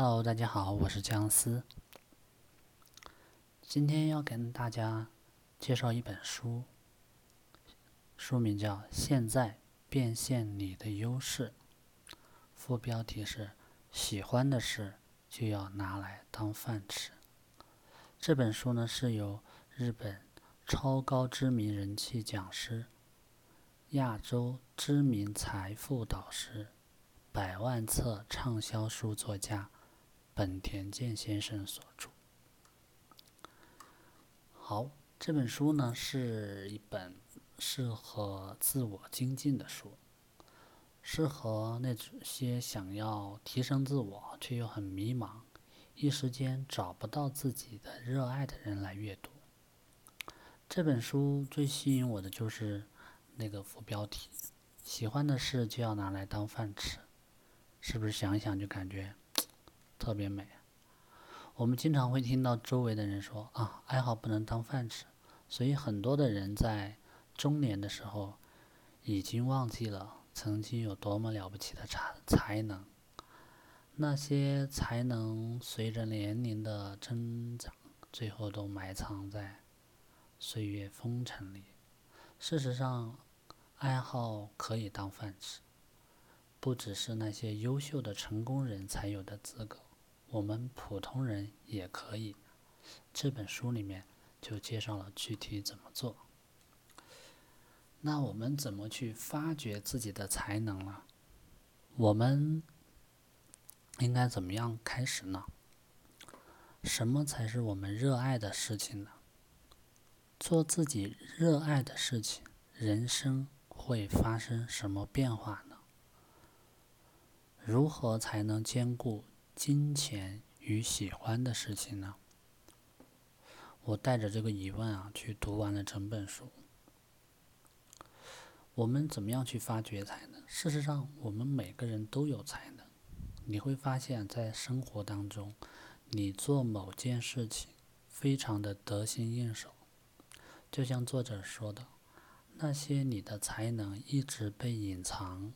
Hello， 大家好，我是姜思。今天要跟大家介绍一本书，书名叫《现在变现你的优势》，副标题是“喜欢的事就要拿来当饭吃”。这本书呢是由日本超高知名人气讲师、亚洲知名财富导师、百万册畅销书作家本田健先生所著。好，这本书呢是一本适合自我精进的书，适合那些想要提升自我却又很迷茫，一时间找不到自己的热爱的人来阅读。这本书最吸引我的就是那个副标题，喜欢的事就要拿来当饭吃，是不是想一想就感觉特别美？我们经常会听到周围的人说啊，爱好不能当饭吃，所以很多的人在中年的时候已经忘记了曾经有多么了不起的才能。那些才能随着年龄的增长，最后都埋藏在岁月风尘里。事实上，爱好可以当饭吃，不只是那些优秀的成功人才有的资格，我们普通人也可以。这本书里面就介绍了具体怎么做。那我们怎么去发掘自己的才能呢？我们应该怎么样开始呢？什么才是我们热爱的事情呢？做自己热爱的事情，人生会发生什么变化呢？如何才能兼顾金钱与喜欢的事情呢？我带着这个疑问去读完了整本书。我们怎么样去发掘才能？事实上，我们每个人都有才能。你会发现在生活当中，你做某件事情非常的得心应手。就像作者说的，那些你的才能一直被隐藏，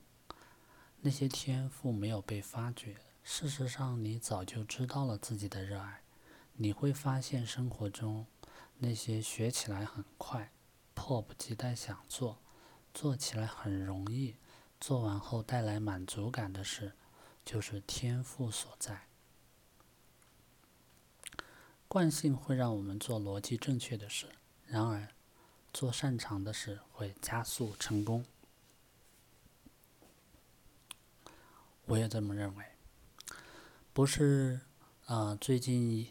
那些天赋没有被发掘，事实上你早就知道了自己的热爱。你会发现生活中那些学起来很快，迫不及待想做，做起来很容易，做完后带来满足感的事，就是天赋所在。惯性会让我们做逻辑正确的事，然而做擅长的事会加速成功。我也这么认为。不是最近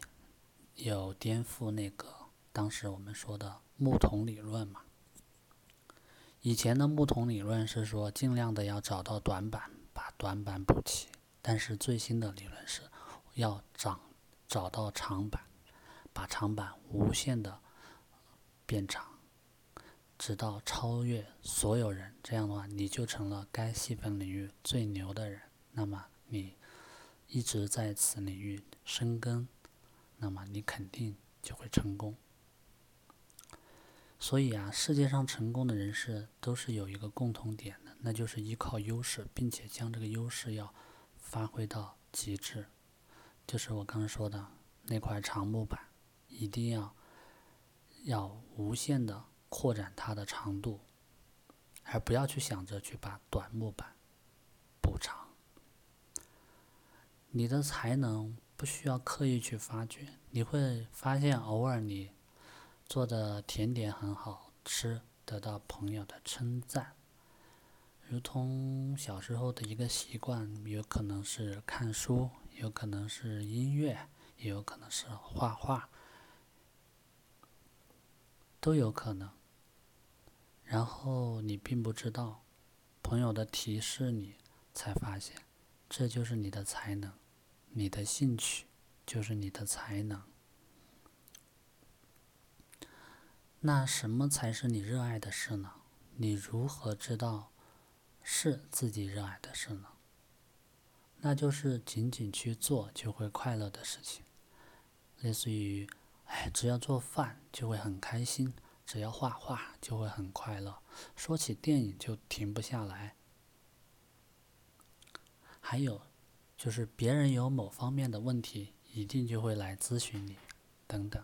有颠覆那个当时我们说的木桶理论嘛？以前的木桶理论是说尽量的要找到短板，把短板补齐，但是最新的理论是要找到长板，把长板无限的变长，直到超越所有人。这样的话，你就成了该细分领域最牛的人，那么你一直在此领域深耕，那么你肯定就会成功。所以世界上成功的人士都是有一个共同点的，那就是依靠优势，并且将这个优势要发挥到极致。就是我刚才说的那块长木板，一定要无限的扩展它的长度，而不要去想着去把短木板补长。你的才能不需要刻意去发掘，你会发现偶尔你做的甜点很好吃，得到朋友的称赞。如同小时候的一个习惯，有可能是看书，有可能是音乐，也有可能是画画，都有可能。然后你并不知道，朋友的提示你才发现，这就是你的才能。你的兴趣就是你的才能。那什么才是你热爱的事呢？你如何知道是自己热爱的事呢？那就是仅仅去做就会快乐的事情，类似于只要做饭就会很开心，只要画画就会很快乐，说起电影就停不下来。还有就是别人有某方面的问题，一定就会来咨询你，等等。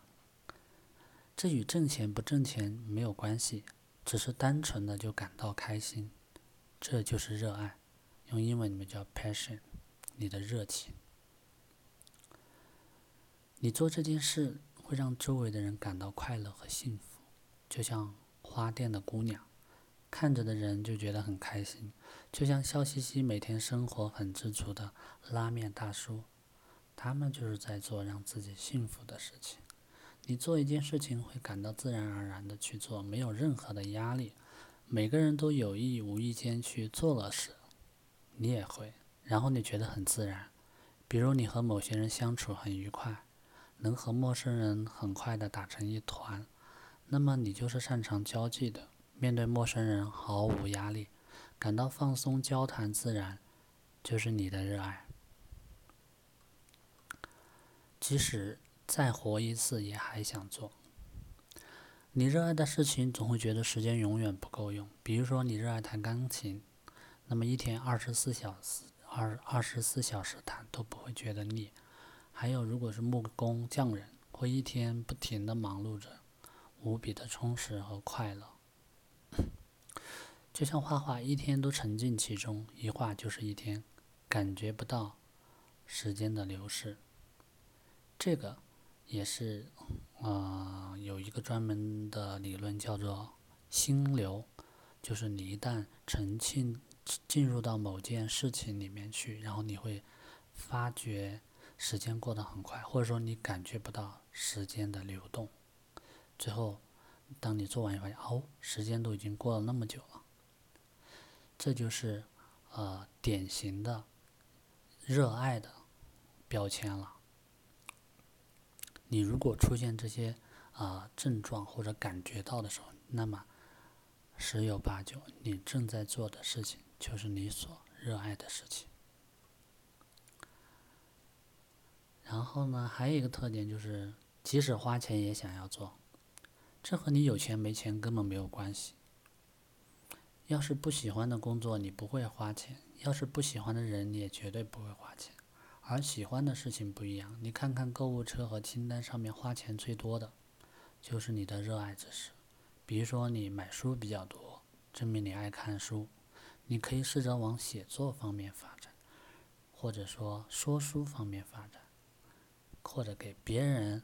这与挣钱不挣钱没有关系，只是单纯的就感到开心，这就是热爱，用英文你们叫 passion， 你的热情。你做这件事会让周围的人感到快乐和幸福，就像花店的姑娘，看着的人就觉得很开心，就像笑嘻嘻每天生活很知足的拉面大叔，他们就是在做让自己幸福的事情。你做一件事情会感到自然而然的去做，没有任何的压力，每个人都有意无意间去做了事，你也会，然后你觉得很自然。比如你和某些人相处很愉快，能和陌生人很快的打成一团，那么你就是擅长交际的，面对陌生人毫无压力，感到放松，交谈自然，就是你的热爱。即使再活一次也还想做。你热爱的事情总会觉得时间永远不够用，比如说你热爱弹钢琴，那么一天24小时弹都不会觉得腻。还有如果是木工匠人，会一天不停的忙碌着，无比的充实和快乐。就像画画，一天都沉浸其中，一画就是一天，感觉不到时间的流逝。这个也是有一个专门的理论叫做心流，就是你一旦沉浸进入到某件事情里面去，然后你会发觉时间过得很快，或者说你感觉不到时间的流动。最后当你做完以后，时间都已经过了那么久了。这就是典型的热爱的标签了。你如果出现这些症状或者感觉到的时候，那么十有八九你正在做的事情就是你所热爱的事情。然后呢，还有一个特点就是，即使花钱也想要做，这和你有钱没钱根本没有关系。要是不喜欢的工作，你不会花钱；要是不喜欢的人，你也绝对不会花钱。而喜欢的事情不一样，你看看购物车和清单上面花钱最多的，就是你的热爱之事。比如说你买书比较多，证明你爱看书，你可以试着往写作方面发展，或者说说书方面发展。或者给别人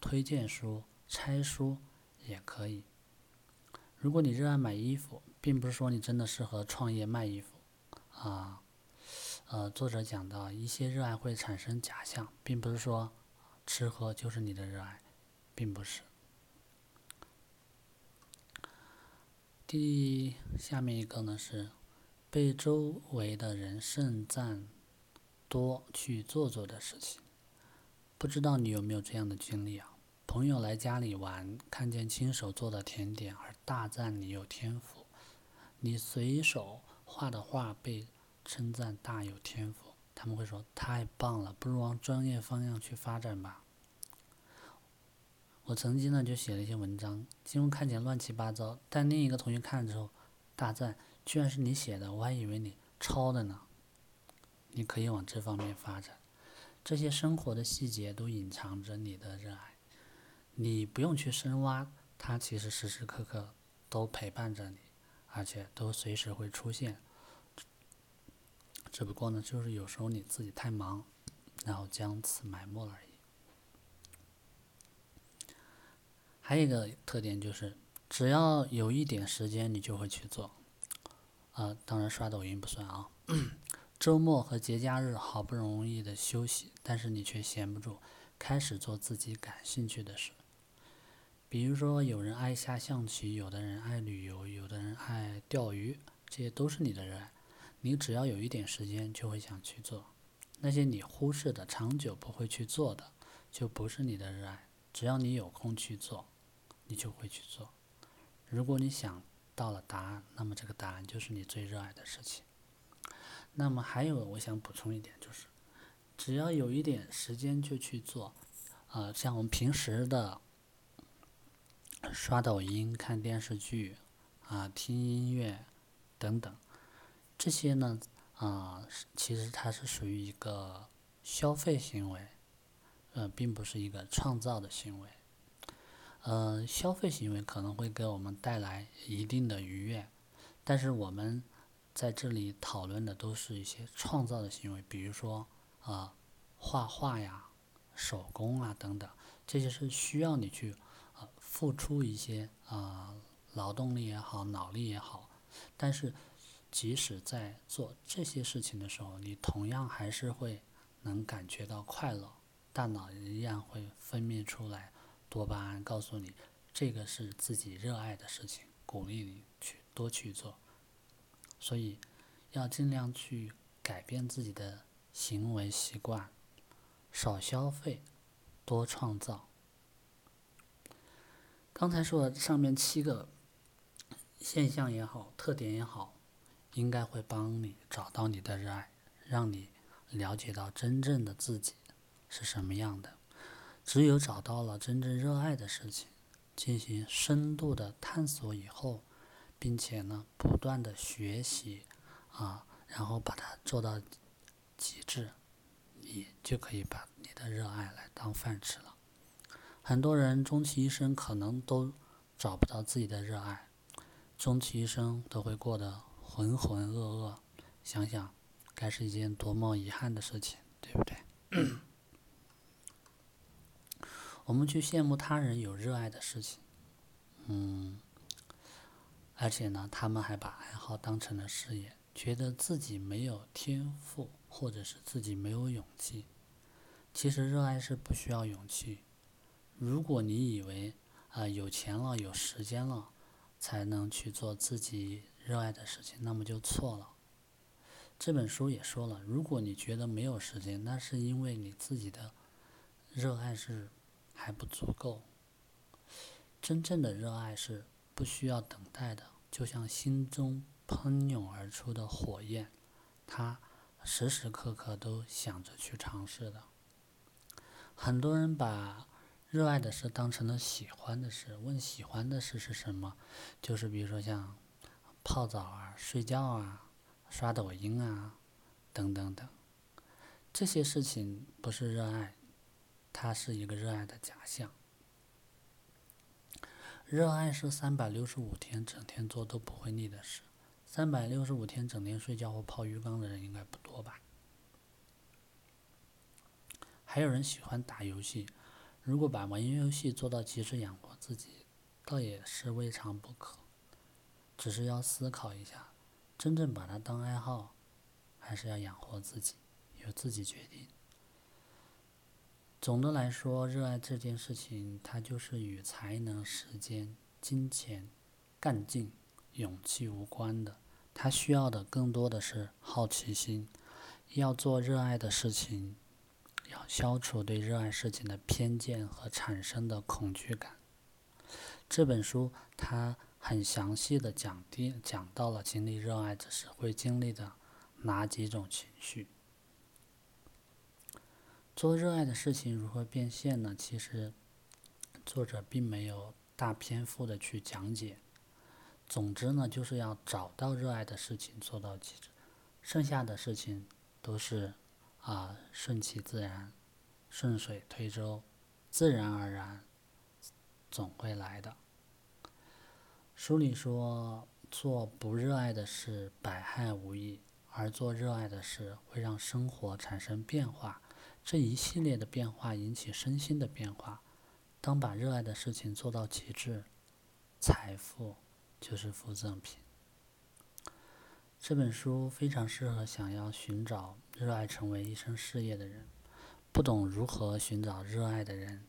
推荐书、拆书也可以。如果你热爱买衣服，并不是说你真的适合创业卖衣服作者讲到一些热爱会产生假象，并不是说吃喝就是你的热爱，并不是。下面一个呢是被周围的人盛赞多去做做的事情。不知道你有没有这样的经历啊？朋友来家里玩，看见亲手做的甜点而大赞你有天赋，你随手画的画被称赞大有天赋，他们会说太棒了，不如往专业方向去发展吧。我曾经呢就写了一些文章，几乎看起来乱七八糟，但另一个同学看了之后大赞，居然是你写的，我还以为你抄的呢。你可以往这方面发展。这些生活的细节都隐藏着你的热爱，你不用去深挖，它其实时时刻刻都陪伴着你，而且都随时会出现。只不过呢，就是有时候你自己太忙，然后将此埋没了而已。还有一个特点就是，只要有一点时间，你就会去做。当然刷抖音不算啊。周末和节假日好不容易的休息，但是你却闲不住，开始做自己感兴趣的事。比如说有人爱下象棋，有的人爱旅游，有的人爱钓鱼，这些都是你的热爱。你只要有一点时间就会想去做。那些你忽视的长久不会去做的，就不是你的热爱。只要你有空去做，你就会去做。如果你想到了答案，那么这个答案就是你最热爱的事情。那么还有我想补充一点，就是只要有一点时间就去做。像我们平时的刷抖音、看电视剧听音乐等等，这些呢其实它是属于一个消费行为，并不是一个创造的行为。消费行为可能会给我们带来一定的愉悦，但是我们在这里讨论的都是一些创造的行为，比如说画画呀、手工啊等等，这些是需要你去付出一些劳动力也好、脑力也好。但是即使在做这些事情的时候，你同样还是会能感觉到快乐，大脑依然会分泌出来多巴胺，告诉你这个是自己热爱的事情，鼓励你去多去做。所以要尽量去改变自己的行为习惯，少消费，多创造。刚才说的上面七个现象也好，特点也好，应该会帮你找到你的热爱，让你了解到真正的自己是什么样的。只有找到了真正热爱的事情，进行深度的探索以后，并且呢不断的学习然后把它做到极致，你就可以把你的热爱来当饭吃了。很多人终其一生可能都找不到自己的热爱，终其一生都会过得浑浑噩噩，想想该是一件多么遗憾的事情，对不对？我们去羡慕他人有热爱的事情，而且呢他们还把爱好当成了事业，觉得自己没有天赋或者是自己没有勇气。其实热爱是不需要勇气，如果你以为有钱了、有时间了才能去做自己热爱的事情，那么就错了。这本书也说了，如果你觉得没有时间，那是因为你自己的热爱是还不足够。真正的热爱是不需要等待的，就像心中喷涌而出的火焰，它时时刻刻都想着去尝试的。很多人把热爱的事当成了喜欢的事，问喜欢的事是什么，就是比如说像泡澡啊、睡觉啊、刷抖音啊等等等，这些事情不是热爱，它是一个热爱的假象。热爱是365天整天做都不会腻的事，365天整天睡觉或泡浴缸的人应该不多吧。还有人喜欢打游戏，如果把玩游戏做到极致养活自己，倒也是未尝不可，只是要思考一下，真正把它当爱好，还是要养活自己，由自己决定。总的来说，热爱这件事情，它就是与才能、时间、金钱、干劲、勇气无关的，它需要的更多的是好奇心。要做热爱的事情，要消除对热爱事情的偏见和产生的恐惧感。这本书它很详细的讲到了经历热爱之时会经历的哪几种情绪。做热爱的事情如何变现呢？其实作者并没有大篇幅的去讲解，总之呢就是要找到热爱的事情做到极致，剩下的事情都是顺其自然、顺水推舟，自然而然总会来的。书里说，做不热爱的事百害无益，而做热爱的事会让生活产生变化，这一系列的变化引起身心的变化。当把热爱的事情做到极致，财富就是附赠品。这本书非常适合想要寻找热爱成为一生事业的人，不懂如何寻找热爱的人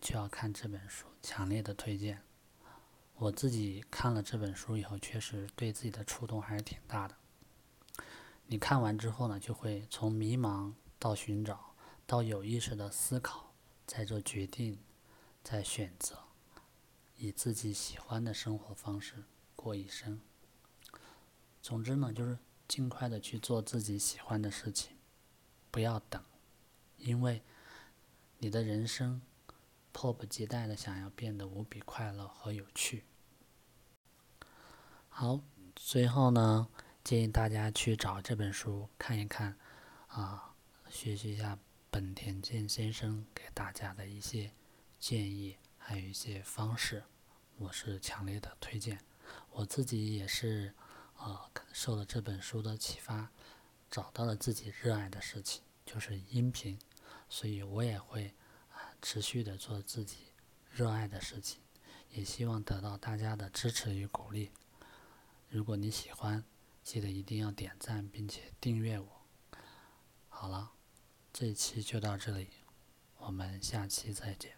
就要看这本书，强烈的推荐。我自己看了这本书以后，确实对自己的触动还是挺大的。你看完之后呢，就会从迷茫到寻找，到有意识的思考，再做决定，再选择，以自己喜欢的生活方式过一生。总之呢，就是尽快的去做自己喜欢的事情，不要等，因为你的人生迫不及待的想要变得无比快乐和有趣。好，最后呢，建议大家去找这本书看一看啊，学习一下本田健先生给大家的一些建议，还有一些方式，我是强烈的推荐。我自己也是受了这本书的启发，找到了自己热爱的事情，就是音频，所以我也会持续的做自己热爱的事情，也希望得到大家的支持与鼓励。如果你喜欢，记得一定要点赞并且订阅我。好了，这一期就到这里，我们下期再见。